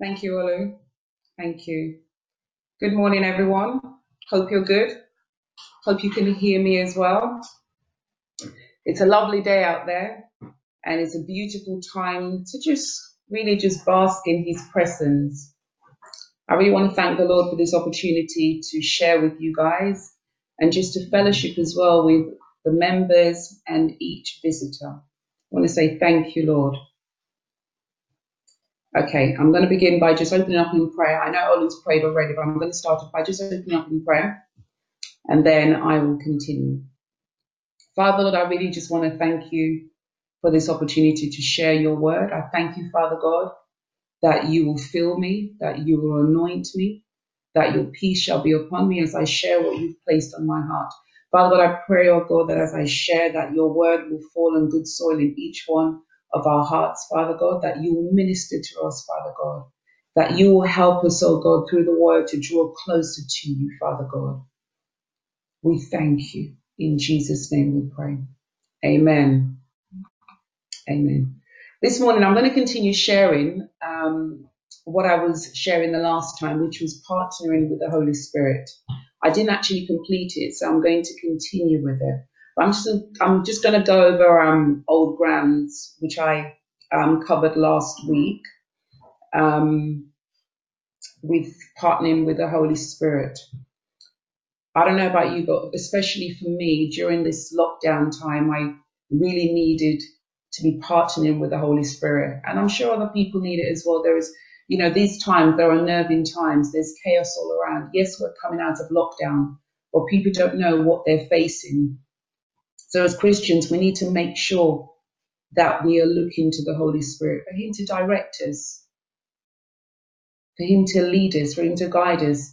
Thank you, Olu. Thank you. Good morning, everyone. Hope you're good. Hope you can hear me as well. It's a lovely day out there, and it's a beautiful time to just bask in his presence. I really want to thank the Lord for this opportunity to share with you guys and just to fellowship as well with the members and each visitor. I want to say thank you, Lord. Okay, I'm going to begin by just opening up in prayer. I know Olu's prayed already, but I'm going to start by just opening up in prayer, and then I will continue. Father, Lord, I really just want to thank you for this opportunity to share your word. I thank you, Father God, that you will fill me, that you will anoint me, that your peace shall be upon me as I share what you've placed on my heart. Father God, I pray, oh God, that as I share, that your word will fall on good soil in each one of our hearts, Father God, that you will minister to us, Father God, that you will help us, oh God, through the word to draw closer to you, Father God. We thank you. In Jesus' name we pray. Amen. Amen. This morning, I'm going to continue sharing what I was sharing the last time, which was partnering with the Holy Spirit. I didn't actually complete it, so I'm going to continue with it. But I'm just going to go over old grounds, which I covered last week, with partnering with the Holy Spirit. I don't know about you, but especially for me, during this lockdown time, I really needed to be partnering with the Holy Spirit. And I'm sure other people need it as well. There is, you know, these times, there are nerving times, there's chaos all around. Yes, we're coming out of lockdown, but people don't know what they're facing. So as Christians, we need to make sure that we are looking to the Holy Spirit, for him to direct us, for him to lead us, for him to guide us.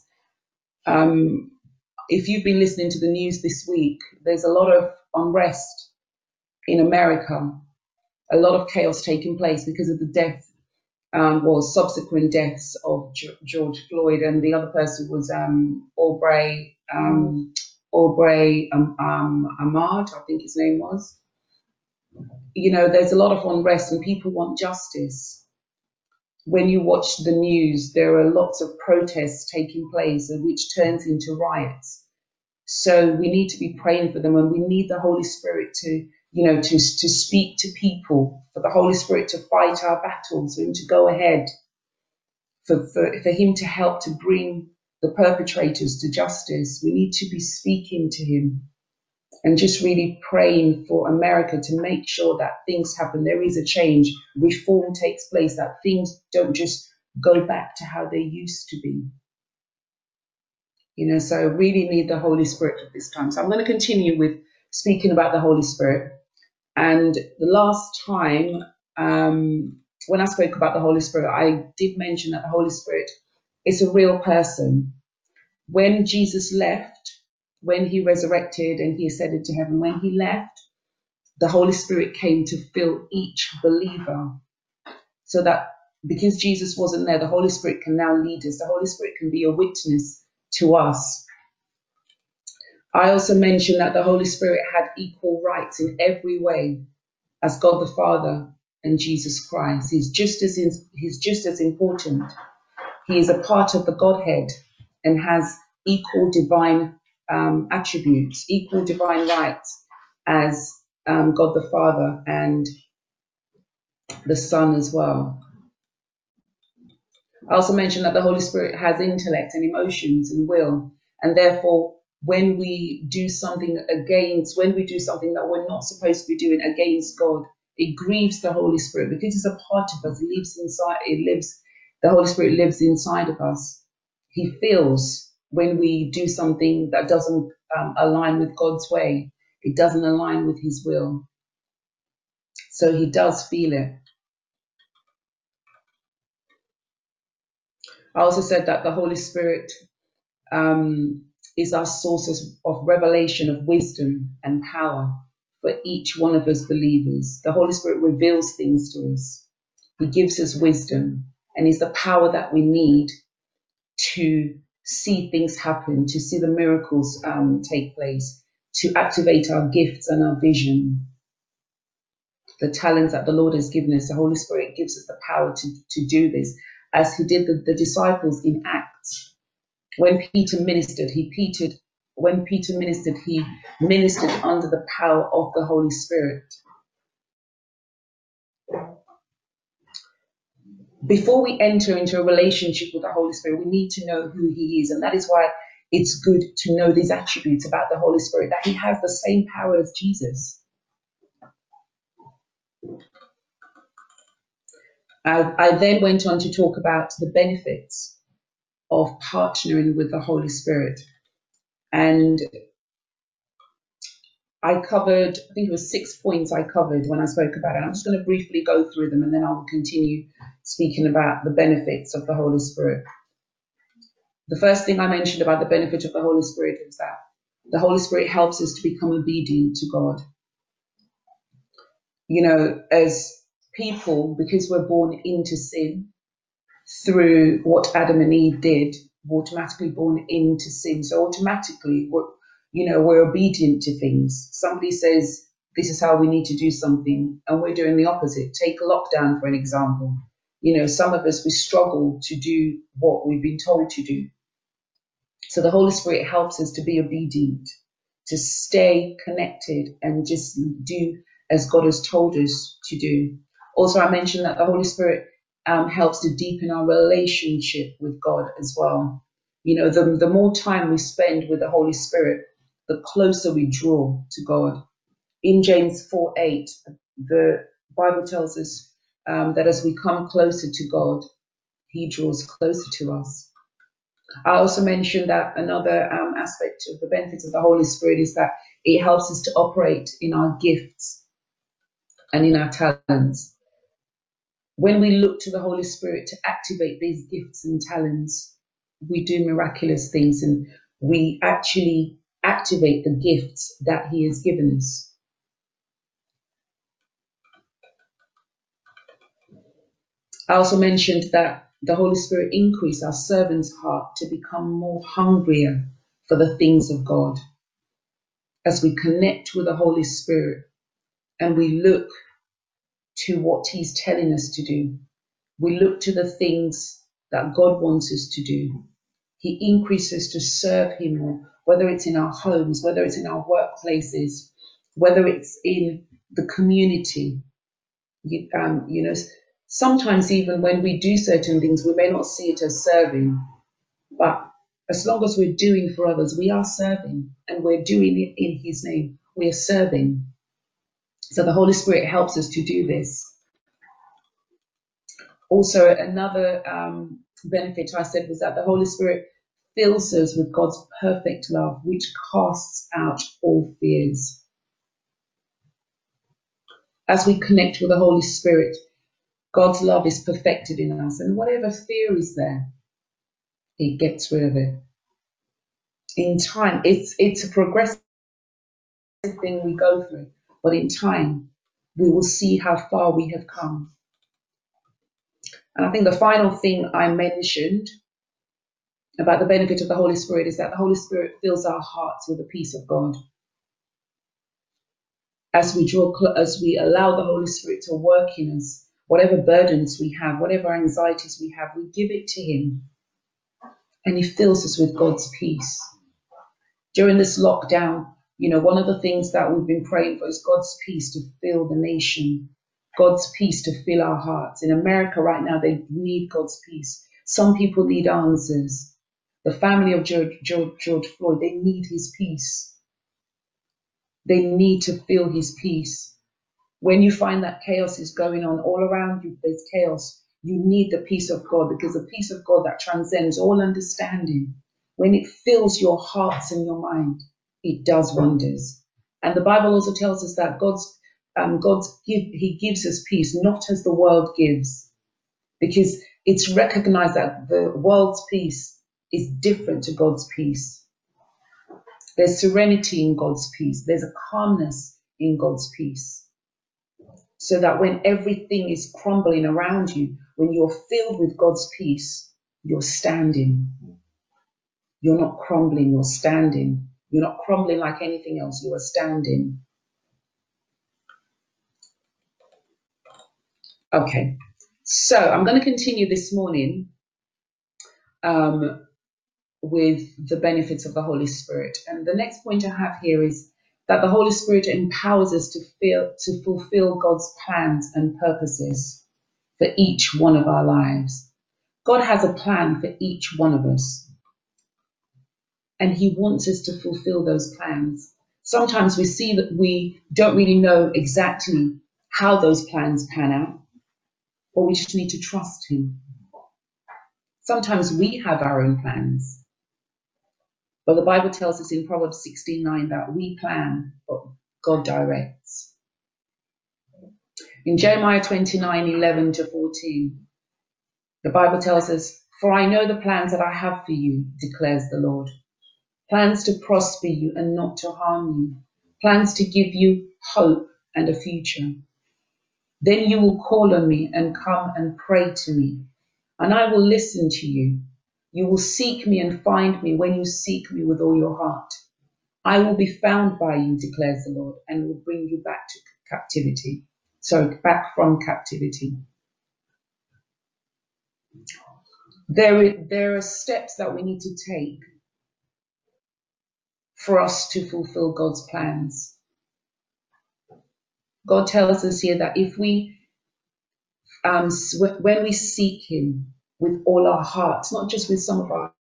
If you've been listening to the news this week, there's a lot of unrest in America, a lot of chaos taking place because of the death, subsequent deaths of George Floyd, and the other person was Aubrey Ahmad, I think his name was. You know, there's a lot of unrest and people want justice. When you watch the news, there are lots of protests taking place, which turns into riots. So we need to be praying for them, and we need the Holy Spirit to speak to people, for the Holy Spirit to fight our battles, for him to go ahead, for him to help to bring the perpetrators to justice. We need to be speaking to him and just really praying for America to make sure that things happen. There is a change. Reform takes place, that things don't just go back to how they used to be. You know, so I really need the Holy Spirit at this time. So I'm going to continue with speaking about the Holy Spirit. And the last time when I spoke about the Holy Spirit, I did mention that the Holy Spirit is a real person. When Jesus left, when he resurrected and he ascended to heaven, when he left, the Holy Spirit came to fill each believer, so that because Jesus wasn't there, the Holy Spirit can now lead us. The Holy Spirit can be a witness to us. I also mentioned that the Holy Spirit had equal rights in every way as God the Father and Jesus Christ. He's just as important. He is a part of the Godhead and has equal divine attributes, equal divine rights as God the Father and the Son as well. I also mentioned that the Holy Spirit has intellect and emotions and will, and therefore when we do something that we're not supposed to be doing against God, it grieves the Holy Spirit, because it's a part of us. The Holy Spirit lives inside of us. He feels when we do something that doesn't align with God's way, it doesn't align with his will. So he does feel it. I also said that the Holy Spirit is our source of revelation of wisdom and power for each one of us believers. The Holy Spirit reveals things to us. He gives us wisdom and is the power that we need to see things happen, to see the miracles take place, to activate our gifts and our vision. The talents that the Lord has given us, the Holy Spirit gives us the power to do this. as he did the disciples in Acts. When Peter ministered, he ministered under the power of the Holy Spirit. Before we enter into a relationship with the Holy Spirit, we need to know who he is. And that is why it's good to know these attributes about the Holy Spirit, that he has the same power as Jesus. I then went on to talk about the benefits of partnering with the Holy Spirit. And I think it was 6 points I covered when I spoke about it. I'm just going to briefly go through them and then I'll continue speaking about the benefits of the Holy Spirit. The first thing I mentioned about the benefit of the Holy Spirit is that the Holy Spirit helps us to become obedient to God. You know, as people, because we're born into sin through what Adam and Eve did, we're automatically born into sin. So automatically, we're obedient to things. Somebody says, this is how we need to do something, and we're doing the opposite. Take lockdown for an example. You know, some of us, we struggle to do what we've been told to do. So the Holy Spirit helps us to be obedient, to stay connected and just do as God has told us to do. Also, I mentioned that the Holy Spirit helps to deepen our relationship with God as well. You know, the more time we spend with the Holy Spirit, the closer we draw to God. In James 4:8, the Bible tells us that as we come closer to God, he draws closer to us. I also mentioned that another aspect of the benefits of the Holy Spirit is that it helps us to operate in our gifts and in our talents. When we look to the Holy Spirit to activate these gifts and talents, we do miraculous things, and we actually activate the gifts that he has given us. I also mentioned that the Holy Spirit increases our servant's heart to become more hungrier for the things of God. As we connect with the Holy Spirit and we look to what he's telling us to do, we look to the things that God wants us to do, he increases to serve him more, whether it's in our homes, whether it's in our workplaces, whether it's in the community. Sometimes even when we do certain things, we may not see it as serving, but as long as we're doing for others, we are serving, and we're doing it in his name. We are serving. So the Holy Spirit helps us to do this. Also, another benefit I said was that the Holy Spirit fills us with God's perfect love, which casts out all fears. As we connect with the Holy Spirit, God's love is perfected in us, and whatever fear is there, it gets rid of it. In time, it's a progressive thing we go through, but in time, we will see how far we have come. And I think the final thing I mentioned about the benefit of the Holy Spirit is that the Holy Spirit fills our hearts with the peace of God. As we allow the Holy Spirit to work in us, whatever burdens we have, whatever anxieties we have, we give it to him, and he fills us with God's peace. During this lockdown, one of the things that we've been praying for is God's peace to fill the nation, God's peace to fill our hearts. In America right now, they need God's peace. Some people need answers. The family of George Floyd, they need his peace. They need to feel his peace. When you find that chaos is going on all around you, there's chaos, you need the peace of God, because the peace of God that transcends all understanding, when it fills your hearts and your mind, it does wonders. And the Bible also tells us that he gives us peace, not as the world gives, because it's recognized that the world's peace is different to God's peace. There's serenity in God's peace. There's a calmness in God's peace. So that when everything is crumbling around you, when you're filled with God's peace, you're standing. You're not crumbling, you're standing. You're not crumbling like anything else, you are standing. Okay, So I'm going to continue this morning with the benefits of the Holy Spirit. And the next point I have here is that the Holy Spirit empowers us to fulfill God's plans and purposes for each one of our lives. God has a plan for each one of us, and he wants us to fulfill those plans. Sometimes we see that we don't really know exactly how those plans pan out, but we just need to trust him. Sometimes we have our own plans, but the Bible tells us in Proverbs 16:9 that we plan, but God directs. In Jeremiah 29:11-14, the Bible tells us, "For I know the plans that I have for you, declares the Lord, plans to prosper you and not to harm you, plans to give you hope and a future. Then you will call on me and come and pray to me, and I will listen to you. You will seek me and find me when you seek me with all your heart. I will be found by you, declares the Lord, and will bring you back to captivity." So back from captivity. There are steps that we need to take for us to fulfill God's plans. God tells us here that if we, when we seek him with all our hearts, not just with some of our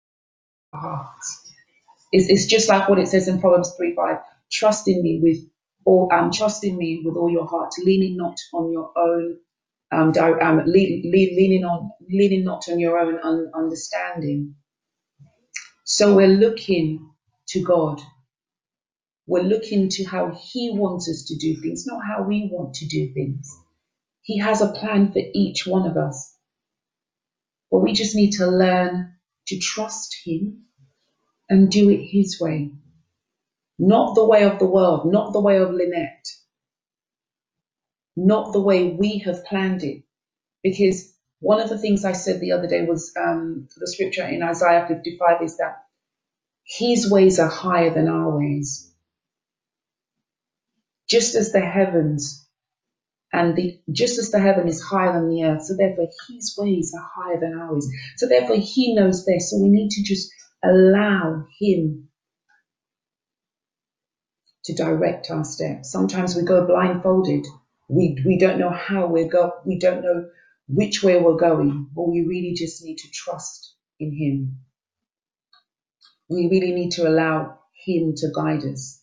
hearts, it's just like what it says in Proverbs 3:5, trust in me with all your heart, leaning not on your own, understanding. So we're looking to God. We're looking to how he wants us to do things, not how we want to do things. He has a plan for each one of us, but we just need to learn to trust him and do it his way, not the way of the world, not the way of Lynette, not the way we have planned it. Because one of the things I said the other day was the scripture in Isaiah 55 is that his ways are higher than our ways. Just as the heaven is higher than the earth, so therefore his ways are higher than ours. So therefore he knows best. So we need to just allow him to direct our steps. Sometimes we go blindfolded. We don't know how we're going. We don't know which way we're going, but we really just need to trust in him. We really need to allow him to guide us.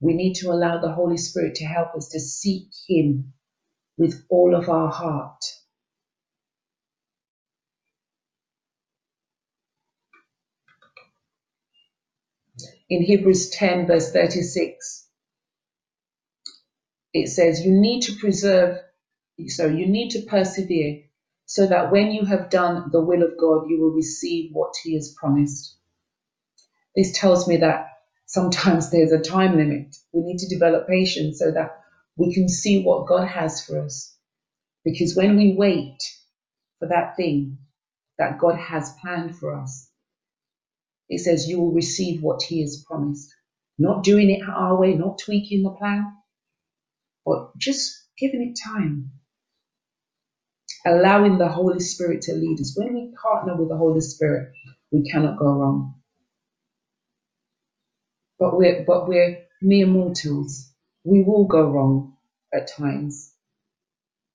We need to allow the Holy Spirit to help us to seek him with all of our heart. In Hebrews 10:36, it says, you need to persevere, so that when you have done the will of God, you will receive what he has promised. This tells me that sometimes there's a time limit. We need to develop patience so that we can see what God has for us. Because when we wait for that thing that God has planned for us, it says you will receive what he has promised. Not doing it our way, not tweaking the plan, but just giving it time. Allowing the Holy Spirit to lead us. When we partner with the Holy Spirit, we cannot go wrong. But we're mere mortals. We will go wrong at times.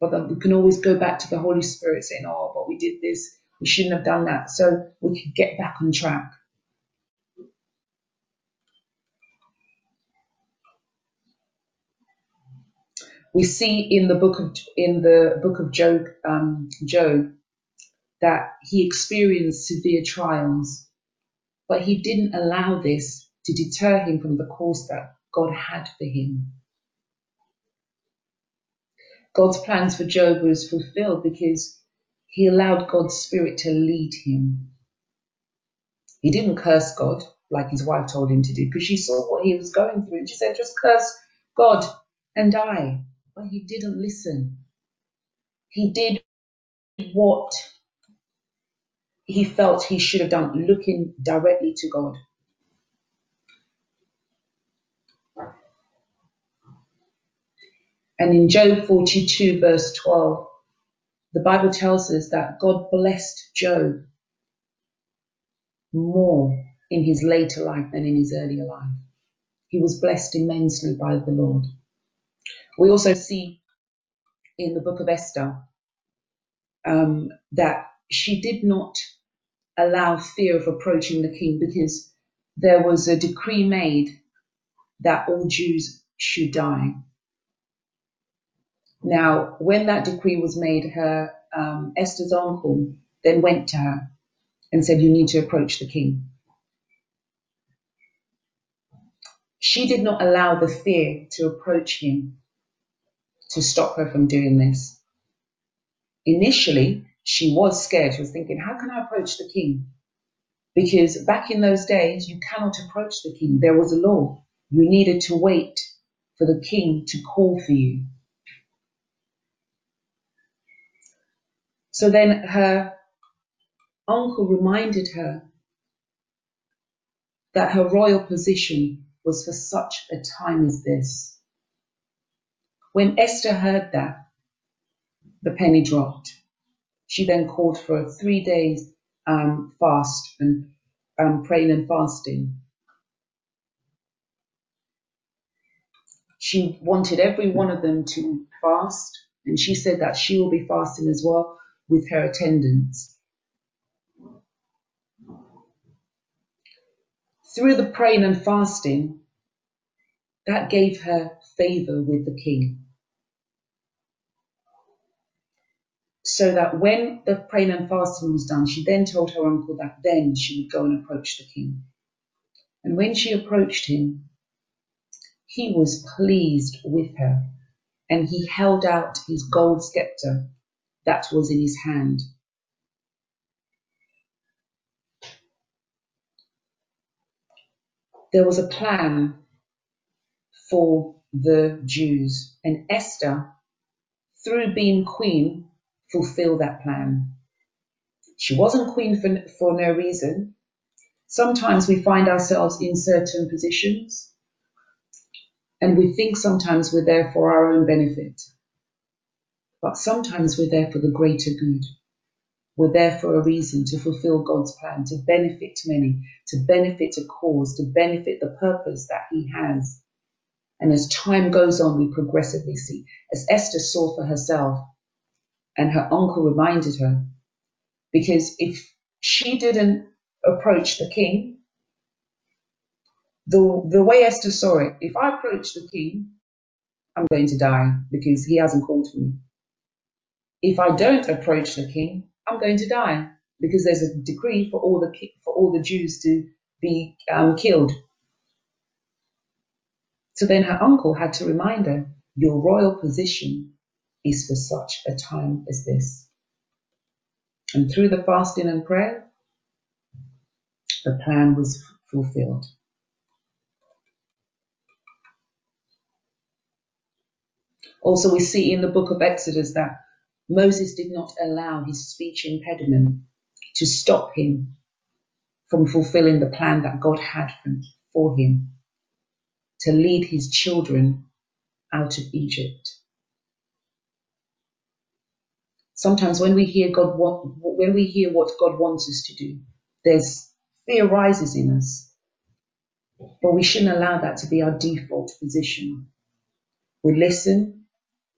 But then we can always go back to the Holy Spirit saying, "Oh, but we did this. We shouldn't have done that." So we can get back on track. We see in the book of Job, that he experienced severe trials, but he didn't allow this to deter him from the course that God had for him. God's plans for Job was fulfilled because he allowed God's Spirit to lead him. He didn't curse God like his wife told him to do, because she saw what he was going through and she said, "Just curse God and die." But he didn't listen. He did what he felt he should have done, looking directly to God. And in Job 42:12, The Bible tells us that God blessed Job more in his later life than in his earlier life. He was blessed immensely by the Lord. We also see in the book of Esther that she did not allow fear of approaching the king, because there was a decree made that all Jews should die. Now, when that decree was made, her Esther's uncle then went to her and said, "You need to approach the king." She did not allow the fear to approach him to stop her from doing this. Initially, she was scared. She was thinking, how can I approach the king? Because back in those days, you cannot approach the king. There was a law. You needed to wait for the king to call for you. So then her uncle reminded her that her royal position was for such a time as this. When Esther heard that, the penny dropped. She then called for a 3 days fast and praying and fasting. She wanted every one of them to fast, and she said that she will be fasting as well with her attendants. Through the praying and fasting, that gave her favor with the king. So that when the praying and fasting was done, she then told her uncle that then she would go and approach the king. And when she approached him, he was pleased with her, and he held out his gold scepter that was in his hand. There was a plan for the Jews, and Esther, through being queen, fulfilled that plan. She wasn't queen for no reason. Sometimes we find ourselves in certain positions, and we think sometimes we're there for our own benefit. But sometimes we're there for the greater good. We're there for a reason, to fulfill God's plan, to benefit many, to benefit a cause, to benefit the purpose that he has. And as time goes on, we progressively see, as Esther saw for herself, and her uncle reminded her, because if she didn't approach the king, the way Esther saw it, if I approach the king, I'm going to die because he hasn't called for me. If I don't approach the king, I'm going to die because there's a decree for all the Jews to be killed. So then her uncle had to remind her, your royal position is for such a time as this. And through the fasting and prayer, the plan was fulfilled. Also, we see in the book of Exodus that Moses did not allow his speech impediment to stop him from fulfilling the plan that God had for him, to lead his children out of Egypt. Sometimes when we hear what God wants us to do, there's fear rises in us, but we shouldn't allow that to be our default position. We listen.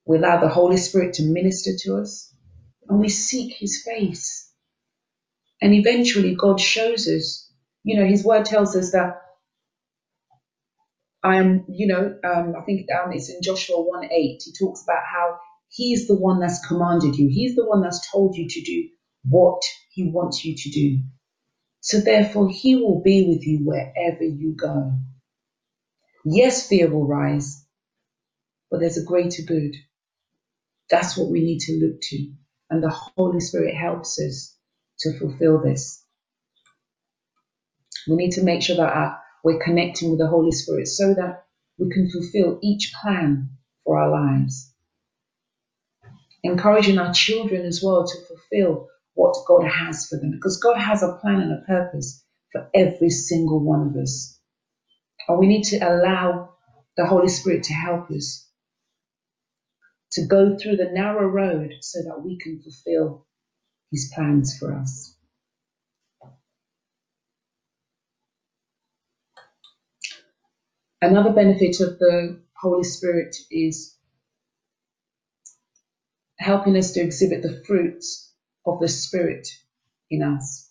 We allow the Holy Spirit to minister to us, and we seek his face. And eventually God shows us, you know, his word tells us that I think it's in Joshua 1:8, he talks about how he's the one that's commanded you. He's the one that's told you to do what he wants you to do. So therefore, he will be with you wherever you go. Yes, fear will rise, but there's a greater good. That's what we need to look to. And the Holy Spirit helps us to fulfill this. We need to make sure that we're connecting with the Holy Spirit so that we can fulfill each plan for our lives. Encouraging our children as well to fulfill what God has for them, because God has a plan and a purpose for every single one of us. And we need to allow the Holy Spirit to help us to go through the narrow road so that we can fulfill his plans for us. Another benefit of the Holy Spirit is helping us to exhibit the fruit of the Spirit in us.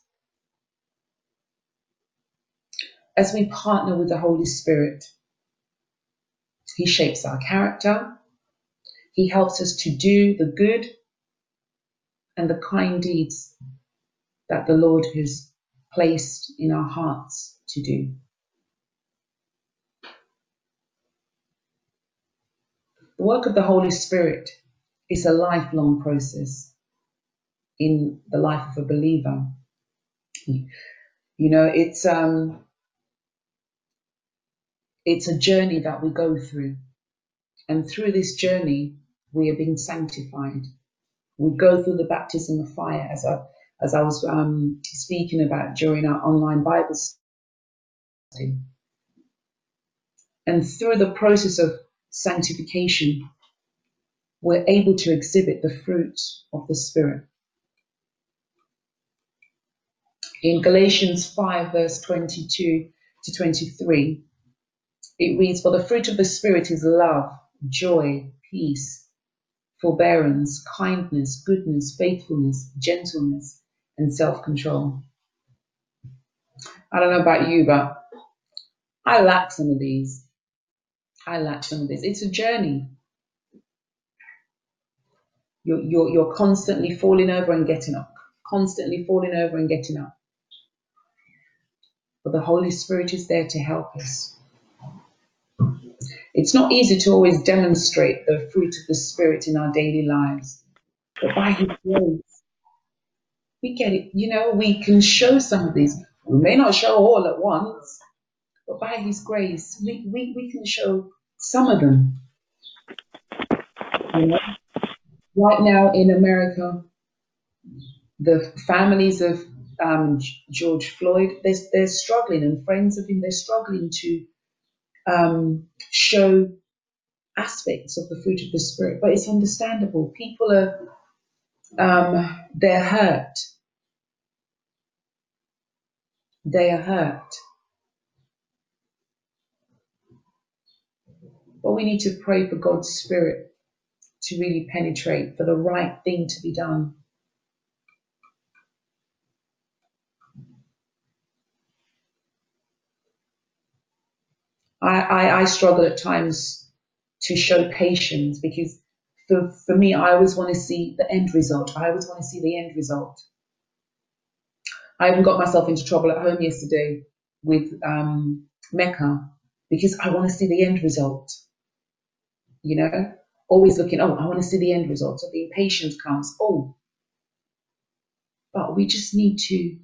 As we partner with the Holy Spirit, he shapes our character, he helps us to do the good and the kind deeds that the Lord has placed in our hearts to do. The work of the Holy Spirit is a lifelong process in the life of a believer. You know, it's a journey that we go through, and through this journey we are being sanctified. We go through the baptism of fire, as I was speaking about during our online Bible study. And through the process of sanctification, we're able to exhibit the fruit of the Spirit. In Galatians 5, verse 22 to 23, it reads, "For the fruit of the Spirit is love, joy, peace, forbearance, kindness, goodness, faithfulness, gentleness, and self-control." I don't know about you, but I lack some of these. It's a journey. You're constantly falling over and getting up, But the Holy Spirit is there to help us. It's not easy to always demonstrate the fruit of the Spirit in our daily lives, but by his grace, we get it. You know, we can show some of these. We may not show all at once, but by his grace, we can show some of them. You know, right now in America, the families of George Floyd, they're struggling, and friends of him, they're struggling to show aspects of the fruit of the Spirit. But it's understandable. People are, they're hurt. They are hurt. But we need to pray for God's Spirit to really penetrate, for the right thing to be done. I struggle at times to show patience, because for me, I always want to see the end result. I even got myself into trouble at home yesterday with Mecca, because I want to see the end result. You know, always looking, oh, I want to see the end result. So the impatience comes, oh. But we just need to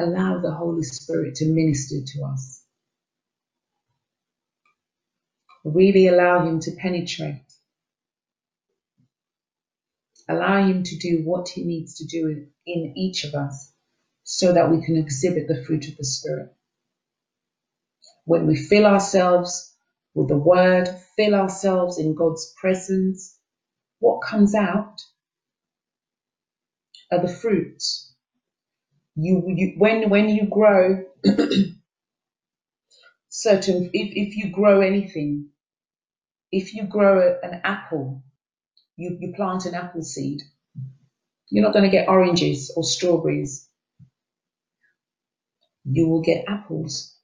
allow the Holy Spirit to minister to us. Really allow him to penetrate. Allow him to do what he needs to do in each of us, so that we can exhibit the fruit of the Spirit. When we fill ourselves with the word, fill ourselves in God's presence, what comes out are the fruits. When you grow certain, if you grow anything, if you grow an apple, you plant an apple seed, you're not going to get oranges or strawberries. You will get apples.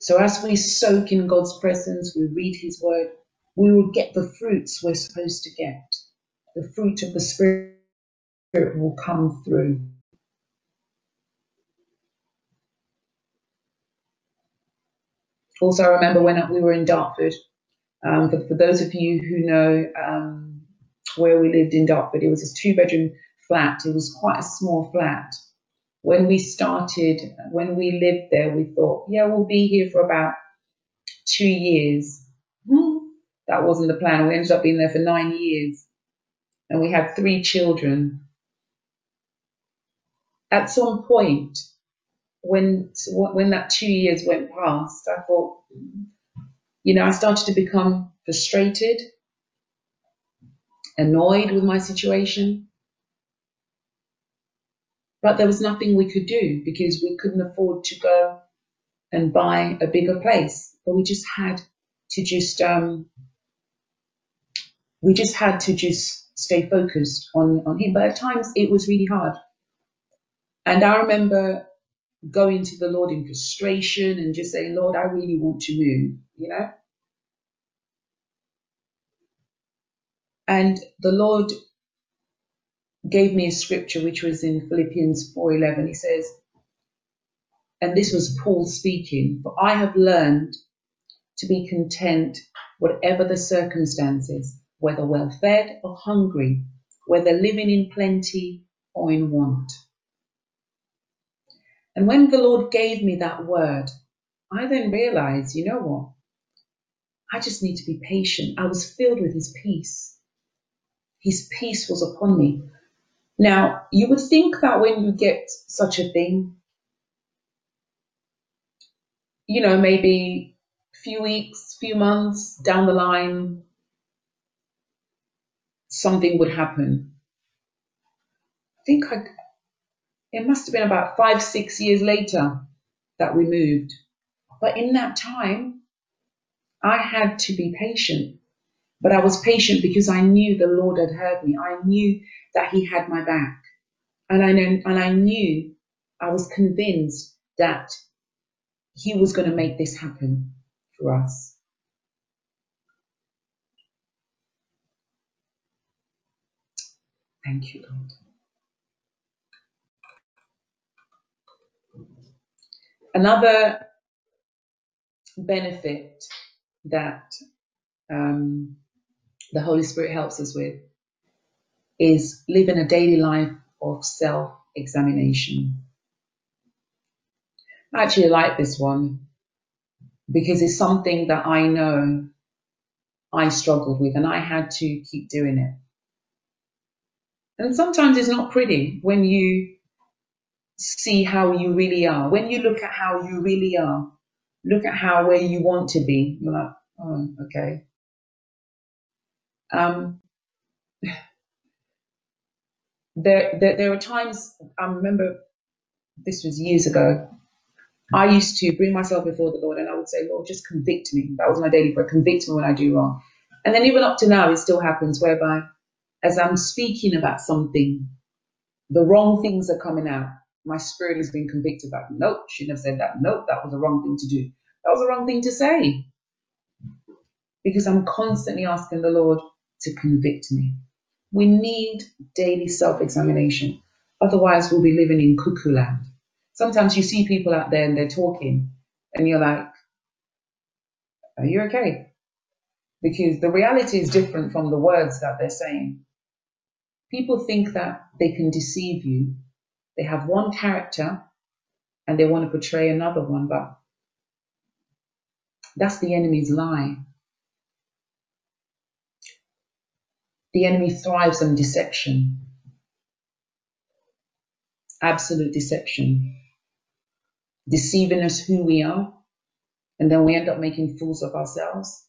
So as we soak in God's presence, we read his word, we will get the fruits we're supposed to get. The fruit of the Spirit will come through. Also, I remember when we were in Dartford, for those of you who know where we lived in Dartford, it was a 2-bedroom flat. It was quite a small flat. When we lived there, we thought, yeah, we'll be here for about 2 years. That wasn't the plan. We ended up being there for 9 years, and we had 3 children. At some point, when that 2 years went past, I thought, I started to become frustrated, annoyed with my situation. But there was nothing we could do because we couldn't afford to go and buy a bigger place. But we just had to just stay focused on him. But at times it was really hard. And I remember going to the Lord in frustration and just saying, Lord, I really want to move, And the Lord gave me a scripture, which was in Philippians 4:11. He says, and this was Paul speaking, for I have learned to be content, whatever the circumstances, whether well-fed or hungry, whether living in plenty or in want. And when the Lord gave me that word, I then realized, you know what? I just need to be patient. I was filled with his peace. His peace was upon me. Now, you would think that when you get such a thing, maybe a few weeks, few months down the line, something would happen. It must have been about 5-6 years later that we moved. But in that time, I had to be patient. But I was patient because I knew the Lord had heard me. I knew that he had my back. And I knew, I was convinced that he was going to make this happen for us. Thank you, Lord. Another benefit that the Holy Spirit helps us with is living a daily life of self-examination. I actually like this one because it's something that I know I struggled with and I had to keep doing it. And sometimes it's not pretty when you see how you really are. When you look at how you really are, look at where you want to be, you're like, oh, okay. There are times, I remember this was years ago, I used to bring myself before the Lord and I would say, Lord, just convict me. That was my daily prayer, convict me when I do wrong. And then even up to now, it still happens whereby as I'm speaking about something, the wrong things are coming out. My spirit has been convicted that, nope, shouldn't have said that. Nope, that was the wrong thing to do. That was the wrong thing to say. Because I'm constantly asking the Lord to convict me. We need daily self-examination. Otherwise, we'll be living in cuckoo land. Sometimes you see people out there and they're talking and you're like, are you okay? Because the reality is different from the words that they're saying. People think that they can deceive you. They have one character and they want to portray another one, but that's the enemy's lie. The enemy thrives on deception, absolute deception, deceiving us who we are, and then we end up making fools of ourselves,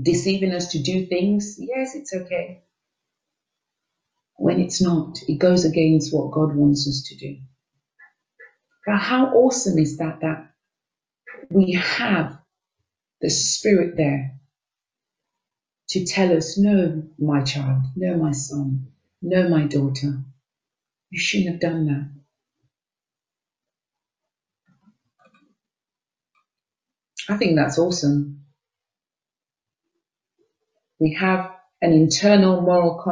deceiving us to do things. Yes, it's okay. When it's not, it goes against what God wants us to do. But how awesome is that we have the Spirit there to tell us, no, my child, no, my son, no, my daughter, you shouldn't have done that. I think that's awesome. We have an internal moral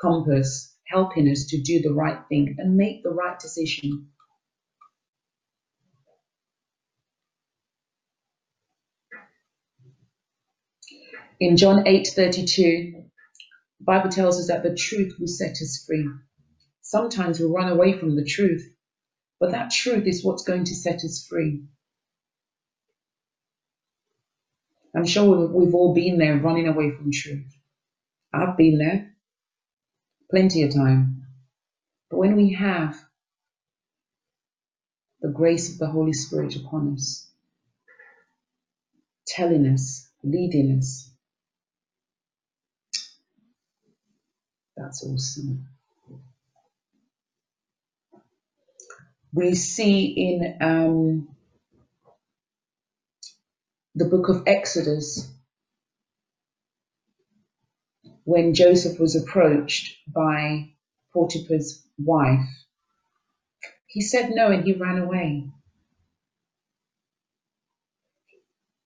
compass helping us to do the right thing and make the right decision. In John 8:32, the Bible tells us that the truth will set us free. Sometimes we run away from the truth, but that truth is what's going to set us free. I'm sure we've all been there running away from truth. I've been there. Plenty of time. But when we have the grace of the Holy Spirit upon us telling us, leading us. That's awesome. We see in the book of Exodus, when Joseph was approached by Potiphar's wife, he said no and he ran away.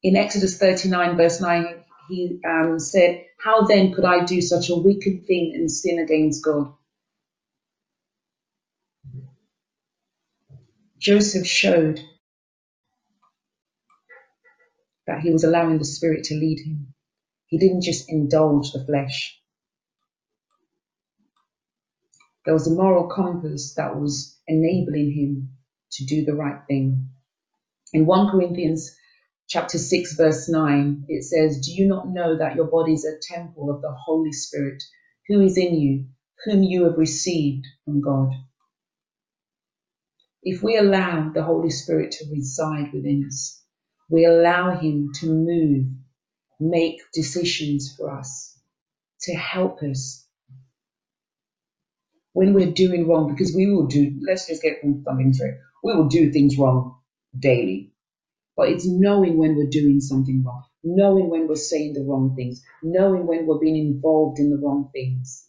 In Exodus 39 verse 9, he said, "How then could I do such a wicked thing and sin against God?" Joseph showed that he was allowing the Spirit to lead him. He didn't just indulge the flesh. There was a moral compass that was enabling him to do the right thing. In 1 Corinthians chapter 6, verse 9, it says, "Do you not know that your body is a temple of the Holy Spirit, who is in you, whom you have received from God?" If we allow the Holy Spirit to reside within us, we allow him to move, make decisions for us, to help us. When we're doing wrong, because we will do, let's just get something straight, we will do things wrong daily. But it's knowing when we're doing something wrong, knowing when we're saying the wrong things, knowing when we're being involved in the wrong things,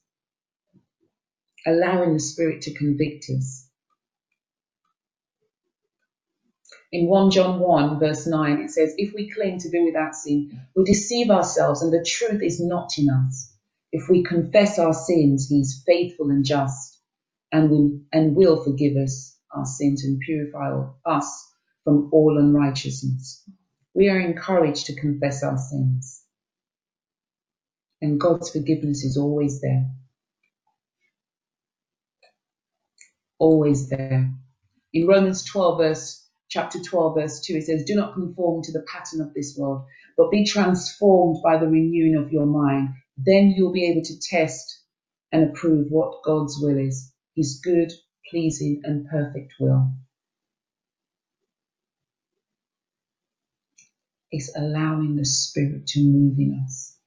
allowing the Spirit to convict us. In 1 John 1, verse 9, it says, "If we claim to be without sin, we deceive ourselves and the truth is not in us. If we confess our sins, he is faithful and just and will forgive us our sins and purify us from all unrighteousness." We are encouraged to confess our sins. And God's forgiveness is always there. Always there. In Romans 12, Chapter 12, verse 2, it says, "Do not conform to the pattern of this world, but be transformed by the renewing of your mind. Then you'll be able to test and approve what God's will is, his good, pleasing, and perfect will." It's allowing the Spirit to move in us.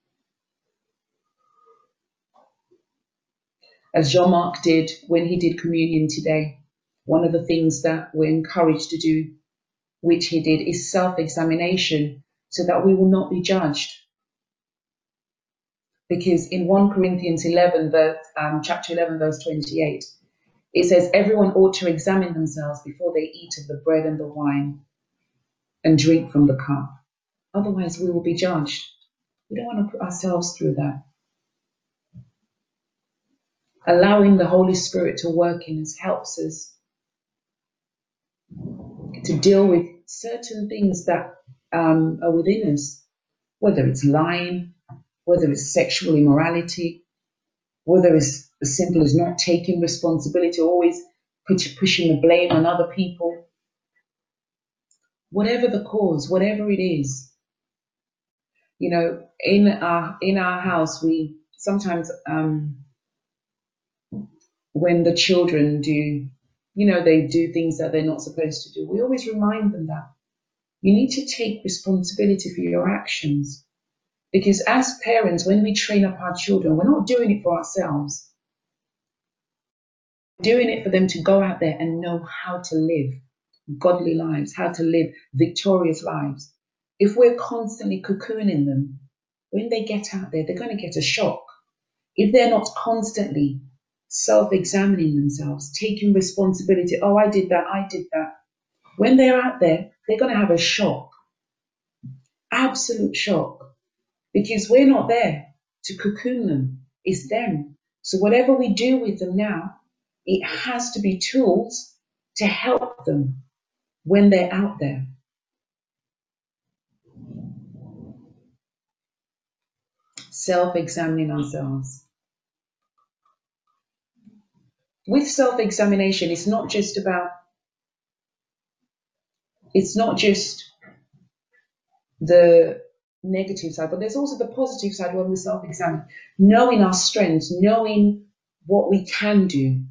As Jean-Marc did when he did communion today, one of the things that we're encouraged to do, which he did, is self-examination, so that we will not be judged. Because in 1 Corinthians 11, chapter 11, verse 28, it says, "Everyone ought to examine themselves before they eat of the bread and the wine and drink from the cup. Otherwise, we will be judged." We don't want to put ourselves through that. Allowing the Holy Spirit to work in us helps us to deal with certain things that are within us, whether it's lying, whether it's sexual immorality, whether it's as simple as not taking responsibility, always pushing the blame on other people. Whatever the cause, whatever it is, you know, in our house, we sometimes when the children do, you know, they do things that they're not supposed to do, we always remind them that you need to take responsibility for your actions. Because as parents, when we train up our children, we're not doing it for ourselves. We're doing it for them to go out there and know how to live godly lives, how to live victorious lives. If we're constantly cocooning them, when they get out there, they're going to get a shock. If they're not constantly self-examining themselves, taking responsibility, "Oh, I did that, I did that." When they're out there, they're going to have a shock, absolute shock, because we're not there to cocoon them, it's them. So whatever we do with them now, it has to be tools to help them when they're out there. Self-examining ourselves. With self-examination, it's not just the negative side, but there's also the positive side when we self-examine. Knowing our strengths, knowing what we can do,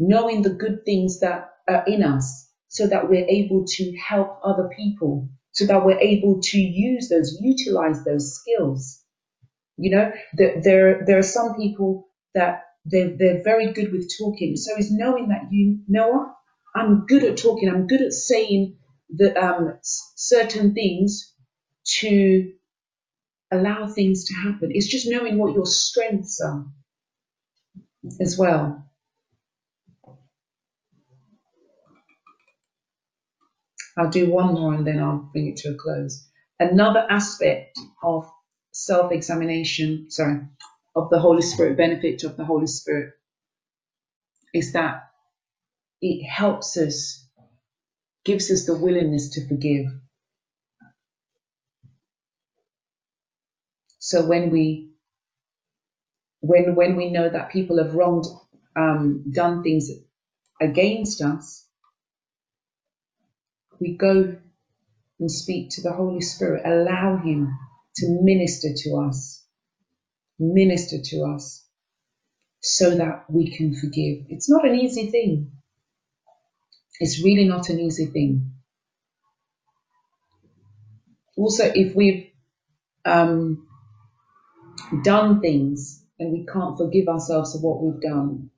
knowing the good things that are in us, so that we're able to help other people, so that we're able to use those, utilize those skills. You know, there are some people that they're very good with talking. So it's knowing that, you know what, I'm good at talking. I'm good at saying the certain things to allow things to happen. It's just knowing what your strengths are as well. I'll do one more and then I'll bring it to a close. Another aspect of self-examination, sorry, of the Holy Spirit, benefit of the Holy Spirit, is that it helps us, gives us the willingness to forgive. So when we know that people have wronged, done things against us, we go and speak to the Holy Spirit, allow him to minister to us so that we can forgive. It's not an easy thing. It's really not an easy thing. Also, if we've done things and we can't forgive ourselves of what we've done,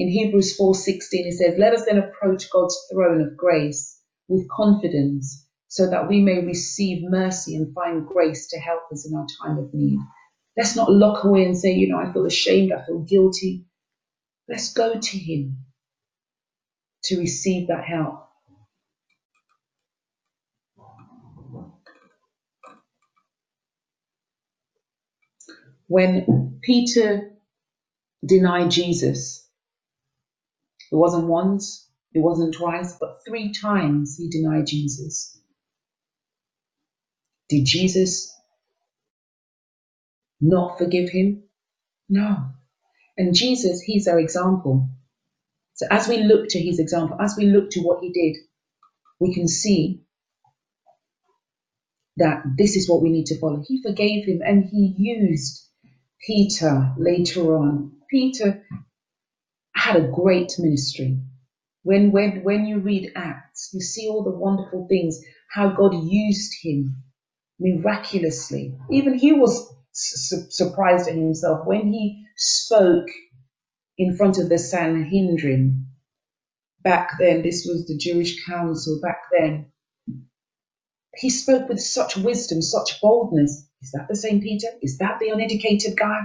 in Hebrews 4:16, it says, let us then approach God's throne of grace with confidence so that we may receive mercy and find grace to help us in our time of need. Let's not lock away and say, you know, I feel ashamed, I feel guilty. Let's go to him to receive that help. When Peter denied Jesus, it wasn't once, it wasn't twice, but 3 times he denied Jesus. Did Jesus not forgive him? No. And Jesus, he's our example. So as we look to his example, as we look to what he did, we can see that this is what we need to follow. He forgave him and he used Peter later on. Peter had a great ministry. When you read Acts, you see all the wonderful things, how God used him miraculously. Even he was surprised at himself when he spoke in front of the Sanhedrin. Back then, this was the Jewish council back then. He spoke with such wisdom, such boldness. Is that the same Peter? Is that the uneducated guy?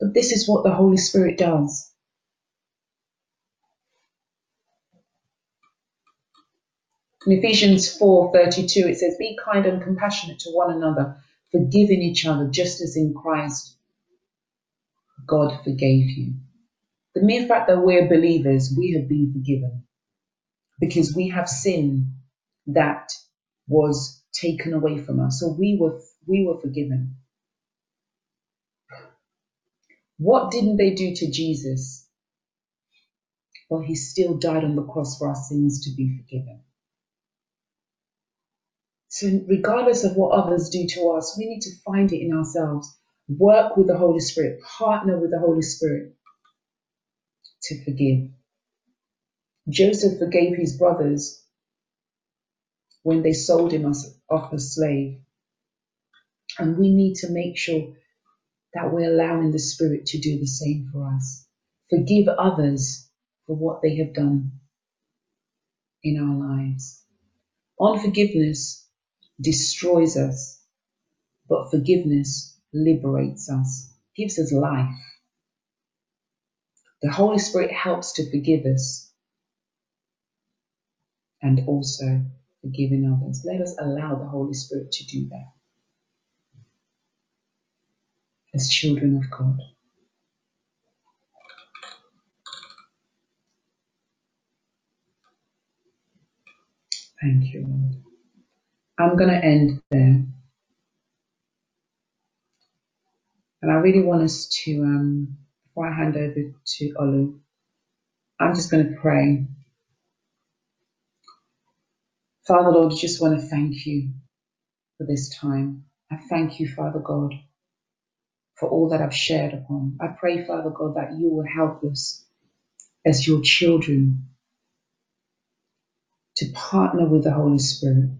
But this is what the Holy Spirit does. In Ephesians 4:32, it says, be kind and compassionate to one another, forgiving each other, just as in Christ God forgave you. The mere fact that we're believers, we have been forgiven because we have sin that was taken away from us. So we were forgiven. What didn't they do to Jesus? Well, he still died on the cross for our sins to be forgiven. So regardless of what others do to us, we need to find it in ourselves. Work with the Holy Spirit, partner with the Holy Spirit to forgive. Joseph forgave his brothers when they sold him off as a slave. And we need to make sure that we're allowing the Spirit to do the same for us. Forgive others for what they have done in our lives. Unforgiveness destroys us, but forgiveness liberates us, gives us life. The Holy Spirit helps to forgive us and also forgiving others. Let us allow the Holy Spirit to do that as children of God. Thank you, Lord. I'm going to end there, and I really want us to, before I hand over to Olu, I'm just going to pray. Father, Lord, I just want to thank you for this time. I thank you, Father God, for all that I've shared upon. I pray, Father God, that you will help us as your children to partner with the Holy Spirit,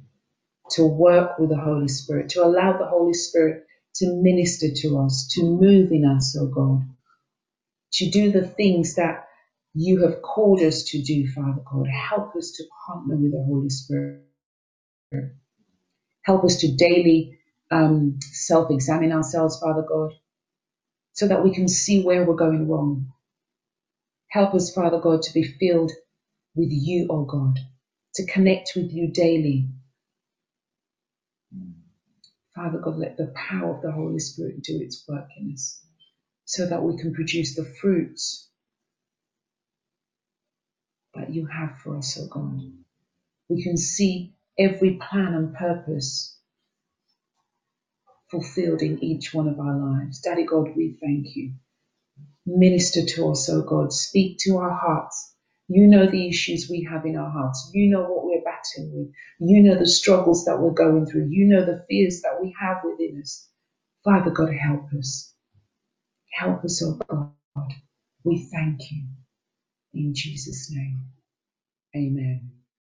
to work with the Holy Spirit, to allow the Holy Spirit to minister to us, to move in us, oh God, to do the things that you have called us to do, Father God. Help us to partner with the Holy Spirit. Help us to daily self-examine ourselves, Father God, so that we can see where we're going wrong. Help us, Father God, to be filled with you, oh God, to connect with you daily. Father God, let the power of the Holy Spirit do its work in us so that we can produce the fruits that you have for us, oh God. We can see every plan and purpose fulfilled in each one of our lives. Daddy God, we thank you. Minister to us, oh God. Speak to our hearts. You know the issues we have in our hearts. You know what we're battling with. You know the struggles that we're going through. You know the fears that we have within us. Father God, help us. Help us, oh God. We thank you. In Jesus' name, amen.